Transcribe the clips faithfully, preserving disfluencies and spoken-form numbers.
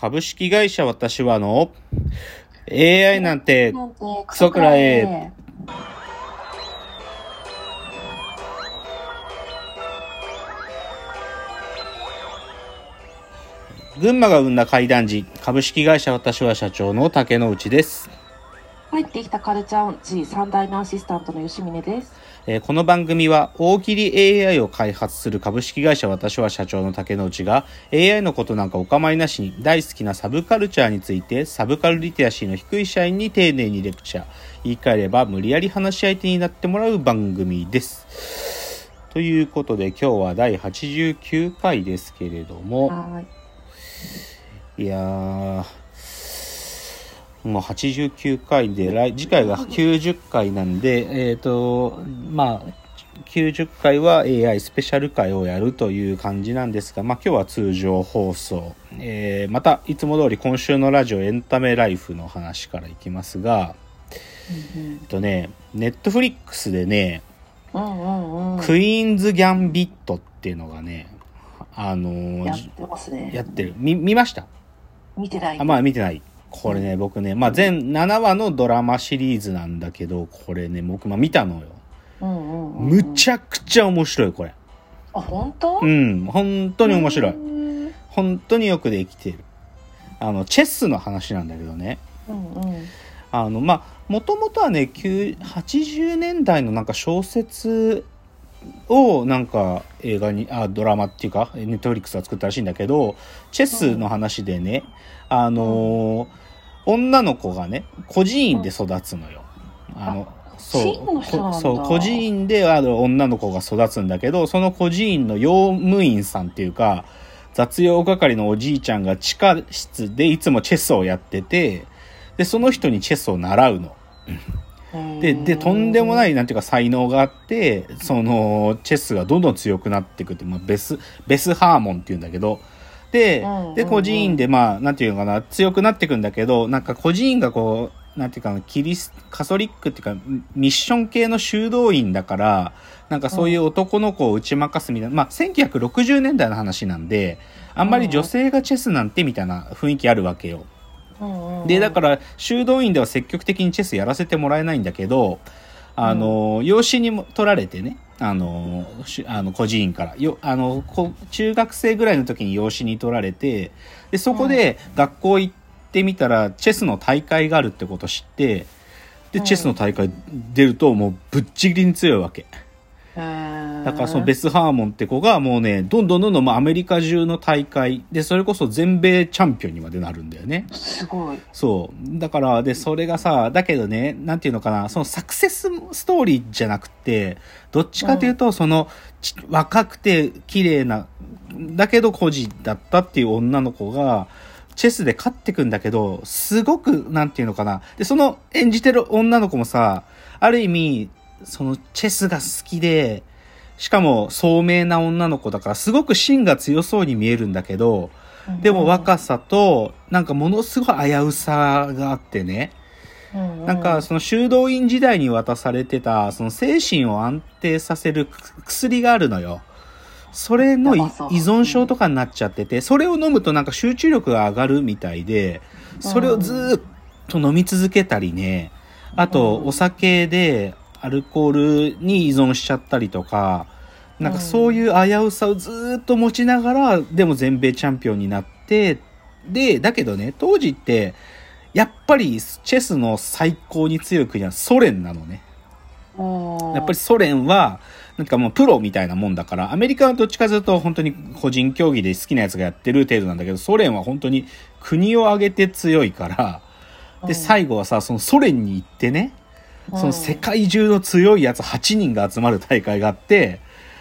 株式会社私はの エーアイ なんてクソくらえ。群馬が生んだ怪談時、株式会社私は社長の竹之内です。入ってきたカルチャーオンジさん代のアシスタントの吉峰です。えー、この番組は大喜利 エーアイ を開発する株式会社私は社長の竹之内が エーアイ のことなんかお構いなしに大好きなサブカルチャーについてサブカルリテラシーの低い社員に丁寧にレクチャー、言い換えれば無理やり話し相手になってもらう番組です。ということで今日はだいはちじゅうきゅうかいですけれども、はい、いやーもうはちじゅうきゅうかいで来次回がきゅうじゅっかいなんで、えーとまあ、きゅうじゅっかいは エーアイ スペシャル回をやるという感じなんですが、まあ、今日は通常放送、えー、またいつも通り今週のラジオエンタメライフの話からいきますが、うんうん、えっとね、ネットフリックスでね、うんうんうん、クイーンズギャンビットっていうのがね、あのー、やってますね。やってる。見、見ました？見てない。あ、まあ見てない。これね、僕ね、まあ全ななわのドラマシリーズなんだけど、これね、僕、まあ見たのよ。うんうんうんうん、むちゃくちゃ面白い、これ。あ、本当？うん、本当に面白い。本当によくできてる。あの、チェスの話なんだけどね。うんうん。あの、まあ、もともとはね、はちじゅうねんだいのなんか小説、をなんか映画にあドラマっていうかネットフリックスが作ったらしいんだけど、チェスの話でね、あのー、女の子がね孤児院で育つのよ。あのそうそう孤児院である女の子が育つんだけど、その孤児院の用務員さんっていうか雑用係のおじいちゃんが地下室でいつもチェスをやってて、でその人にチェスを習うの。で, でとんでもないなんていうか才能があって、そのチェスがどんどん強くなっていくって、まあ、ベスベスハーモンっていうんだけど、でで孤児院でまあなんていうのかな強くなっていくんだけど、なんか孤児院がこうなんていうかキリスカソリックっていうかミッション系の修道院だから、なんかそういう男の子を打ち負かすみたいな、まあせんきゅうひゃくろくじゅうねんだいの話なんで、あんまり女性がチェスなんてみたいな雰囲気あるわけよ。でだから修道院では積極的にチェスやらせてもらえないんだけど、あの、うん、養子にも取られてね、あのあの孤児院からよあの中学生ぐらいの時に養子に取られて、でそこで学校行ってみたらチェスの大会があるってことを知って、でチェスの大会出るともうぶっちぎりに強いわけ。だからそのベスハーモンって子がもうねどんどんどんどんアメリカ中の大会でそれこそ全米チャンピオンにまでなるんだよね。すごい。そうだからでそれがさ、だけどねなんていうのかな、そのサクセスストーリーじゃなくてどっちかというと、うん、その若くて綺麗なだけど孤児だったっていう女の子がチェスで勝ってくんだけど、すごくなんていうのかな、でその演じてる女の子もさある意味そのチェスが好きで、しかも聡明な女の子だからすごく芯が強そうに見えるんだけど、うん、でも若さとなんかものすごい危うさがあってね、うんうん、なんかその修道院時代に渡されてたその精神を安定させる薬があるのよ。それの依存症とかになっちゃってて、それを飲むとなんか集中力が上がるみたいで、それをずっと飲み続けたりね、あとお酒でアルコールに依存しちゃったりとか、なんかそういう危うさをずっと持ちながら、でも全米チャンピオンになって、でだけどね当時ってやっぱりチェスの最高に強い国はソ連なのね。やっぱりソ連はなんかもうプロみたいなもんだから、アメリカはどっちかというと本当に個人競技で好きなやつがやってる程度なんだけど、ソ連は本当に国を挙げて強いから、で最後はさそのソ連に行ってね、その世界中の強いやつはちにんが集まる大会があって、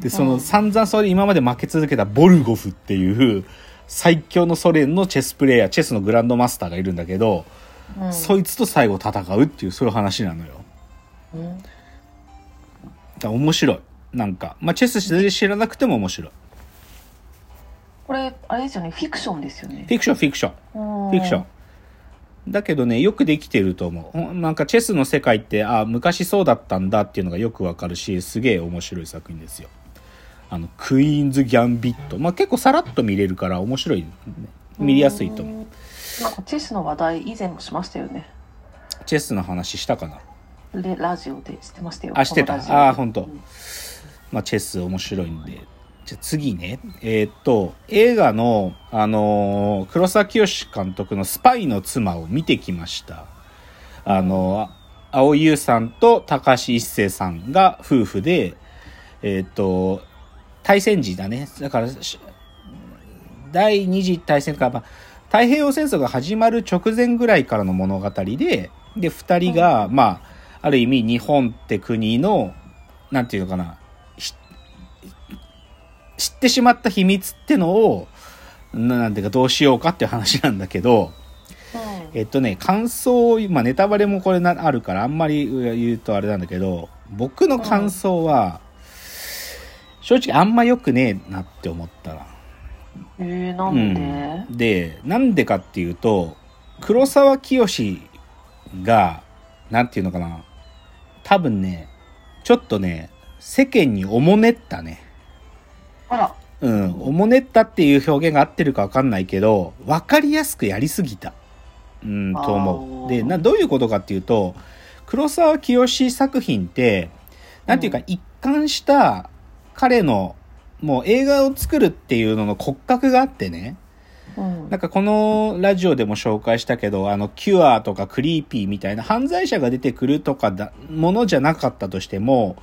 でその散々それ今まで負け続けたボルゴフっていう最強のソ連のチェスプレイヤー、チェスのグランドマスターがいるんだけど、うん、そいつと最後戦うっていうそういう話なのよ、うん、だから面白い。なんか、まあ、チェス全然知らなくても面白い。これあれですよね、フィクションですよね。フィクションフィクションフィクションだけどね、よくできてると思う。なんかチェスの世界ってあ昔そうだったんだっていうのがよくわかるし、すげえ面白い作品ですよ。あのクイーンズギャンビット、まあ、結構さらっと見れるから面白い、ね、見やすいと思う。なんかチェスの話題以前もしましたよね。チェスの話したかな。でラジオでしてましたよ。あ、してた。ああ、本当。うん、まあチェス面白いんで。じゃあ次ね。えー、っと映画のあのー、黒沢清監督のスパイの妻を見てきました。あのー、蒼井優さんと高橋一生さんが夫婦で、えー、っと大戦時だね。だから第二次大戦から、まあ、太平洋戦争が始まる直前ぐらいからの物語で、で二人が、うん、まあある意味日本って国のなんていうのかな、知ってしまった秘密ってのをなんていうかどうしようかっていう話なんだけど、うん、えっとね感想、まあネタバレもこれなあるからあんまり言うとあれなんだけど、僕の感想は、うん、正直あんま良くねえなって思ったら。えー、なんで、うん、でなんでかっていうと、黒沢清がなんていうのかな、多分ねちょっとね世間におもねったね。あら、うん、おもねったっていう表現が合ってるか分かんないけど、分かりやすくやりすぎた、うん、と思う。でなどういうことかっていうと、黒沢清作品ってなんていうか、うん、一貫した彼のもう映画を作るっていうのの骨格があってね、うん、なんかこのラジオでも紹介したけど、あのキュアとかクリーピーみたいな犯罪者が出てくるとかだものじゃなかったとしても、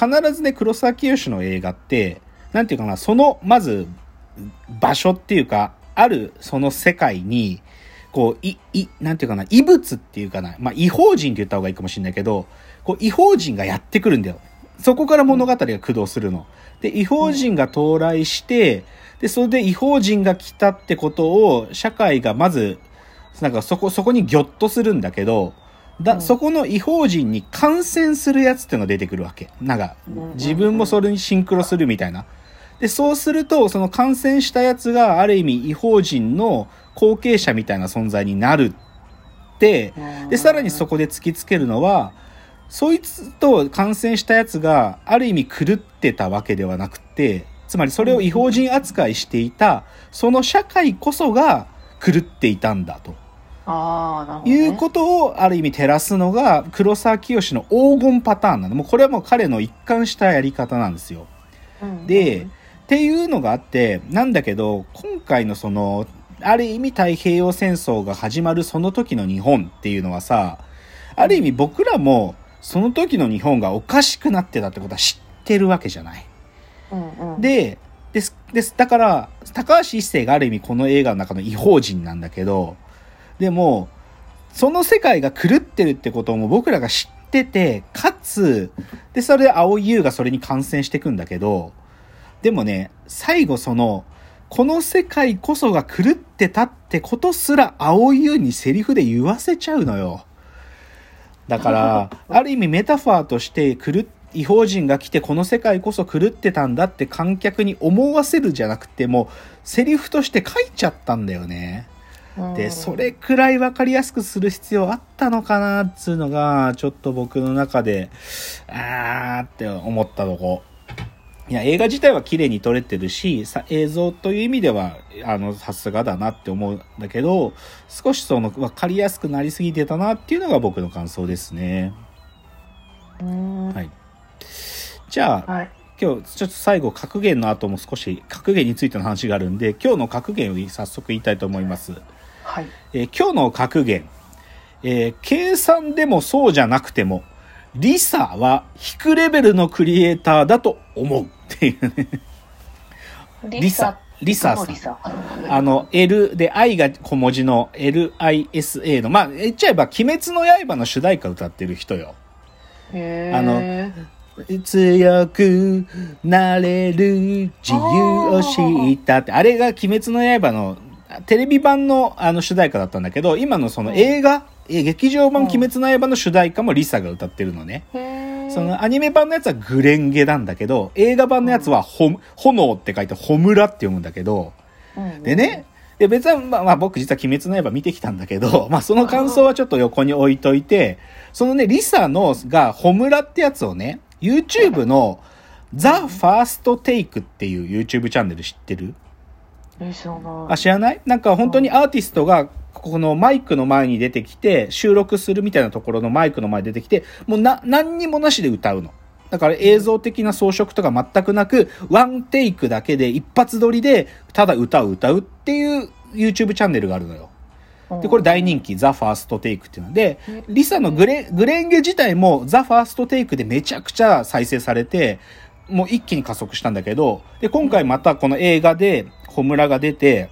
必ずね黒沢清の映画ってなんていうかな、そのまず場所っていうかあるその世界にこういいなんていうかな、異物っていうかな、まあ異邦人って言った方がいいかもしれないけど、こう異邦人がやってくるんだよ。そこから物語が駆動するの。で、異邦人が到来して、うん、で、それで異邦人が来たってことを、社会がまず、なんかそこ、そこにギョッとするんだけど、だ、うん、そこの異邦人に感染するやつっていうのが出てくるわけ。なんか、自分もそれにシンクロするみたいな。で、そうすると、その感染したやつが、ある意味異邦人の後継者みたいな存在になるって、で、さらにそこで突きつけるのは、そいつと感染したやつがある意味狂ってたわけではなくて、つまりそれを異邦人扱いしていたその社会こそが狂っていたんだと、あー、なるほどね、いうことをある意味照らすのが黒沢清の黄金パターンなの。もうこれはもう彼の一貫したやり方なんですよ、うんうんうん、でっていうのがあってなんだけど、今回のそのある意味太平洋戦争が始まるその時の日本っていうのはさ、ある意味僕らもその時の日本がおかしくなってたってことは知ってるわけじゃない、うんうん、で、です、です、だから高橋一生がある意味この映画の中の異邦人なんだけど、でもその世界が狂ってるってことも僕らが知ってて、かつでそれで蒼井優がそれに感染していくんだけど、でもね最後そのこの世界こそが狂ってたってことすら蒼井優にセリフで言わせちゃうのよ。だからある意味メタファーとして狂っ異邦人が来てこの世界こそ狂ってたんだって観客に思わせるじゃなくて、もうセリフとして書いちゃったんだよね。でそれくらい分かりやすくする必要あったのかなっつうのがちょっと僕の中であーって思ったとこ。いや映画自体は綺麗に撮れてるし、さ映像という意味ではあのさすがだなって思うんだけど、少しその分かりやすくなりすぎてたなっていうのが僕の感想ですね。うん、はい。じゃあ、はい、今日ちょっと最後格言の後も少し格言についての話があるんで、今日の格言を早速言いたいと思います。はい。えー、今日の格言、えー、計算でもそうじゃなくてもリサは低レベルのクリエイターだと思うっていうね。リサ、リサさん。リサあの、L で I が小文字の エルアイエスエー の、まあ、言っちゃえば鬼滅の刃の主題歌歌ってる人よ。へー。あの、強くなれる自由を知ったって、あれが鬼滅の刃のテレビ版のあの主題歌だったんだけど、今のその映画、うん劇場版鬼滅の刃の主題歌もリサが歌ってるのね。そのアニメ版のやつはグレンゲなんだけど、映画版のやつはほ、うん、炎って書いてホムラって読むんだけど、うん、でねで別は、まあまあ、僕実は鬼滅の刃見てきたんだけど、まあ、その感想はちょっと横に置いといて、そのねリサのがホムラってやつをね YouTube の The First Take っていう YouTube チャンネル知ってる？知らない？あ、知らない？なんか本当にアーティストがこのマイクの前に出てきて、収録するみたいなところのマイクの前に出てきて、もうな何にもなしで歌うの。だから映像的な装飾とか全くなく、ワンテイクだけで一発撮りでただ歌を歌うっていう YouTube チャンネルがあるのよ。でこれ大人気、ザ・ファーストテイクっていうので、リサのグレグレンゲ自体もザ・ファーストテイクでめちゃくちゃ再生されて、もう一気に加速したんだけど、で今回またこの映画でホムラが出て、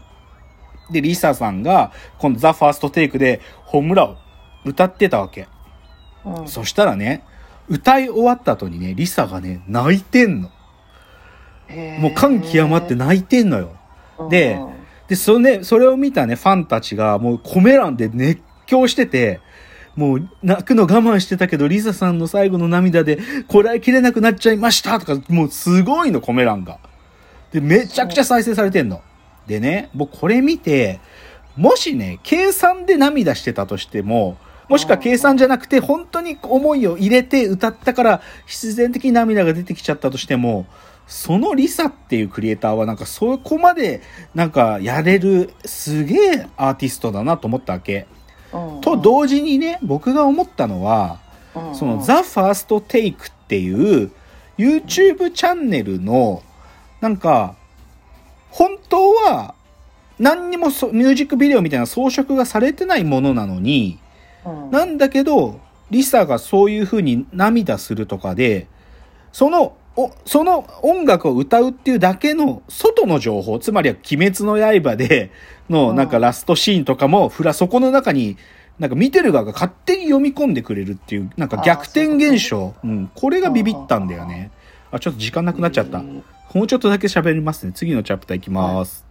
でリサさんがこのザ・ファーストテイクでホムラを歌ってたわけ。うん、そしたらね、歌い終わった後にね、リサがね泣いてんの。もう感極まって泣いてんのよ。で。で、それ、ね、それを見たね、ファンたちが、もうコメ欄で熱狂してて、もう泣くの我慢してたけど、リサさんの最後の涙で、こらえきれなくなっちゃいましたとか、もうすごいの、コメ欄が。で、めちゃくちゃ再生されてんの。でね、僕これ見て、もしね、計算で涙してたとしても、もしくは計算じゃなくて、本当に思いを入れて歌ったから、必然的に涙が出てきちゃったとしても、そのリサっていうクリエイターはなんかそこまでなんかやれるすげえアーティストだなと思ったわけ。と同時にね、僕が思ったのは、そのザ・ファーストテイクっていう YouTube チャンネルのなんか本当は何にもミュージックビデオみたいな装飾がされてないものなのに、なんだけどリサがそういう風に涙するとかで、そのおその音楽を歌うっていうだけの外の情報、つまりは鬼滅の刃でのなんかラストシーンとかも、ふらそこの中になんか見てる側が勝手に読み込んでくれるっていうなんか逆転現象、うん、これがビビったんだよね。あ、ちょっと時間なくなっちゃった。もうちょっとだけ喋りますね。次のチャプターいきます。はい。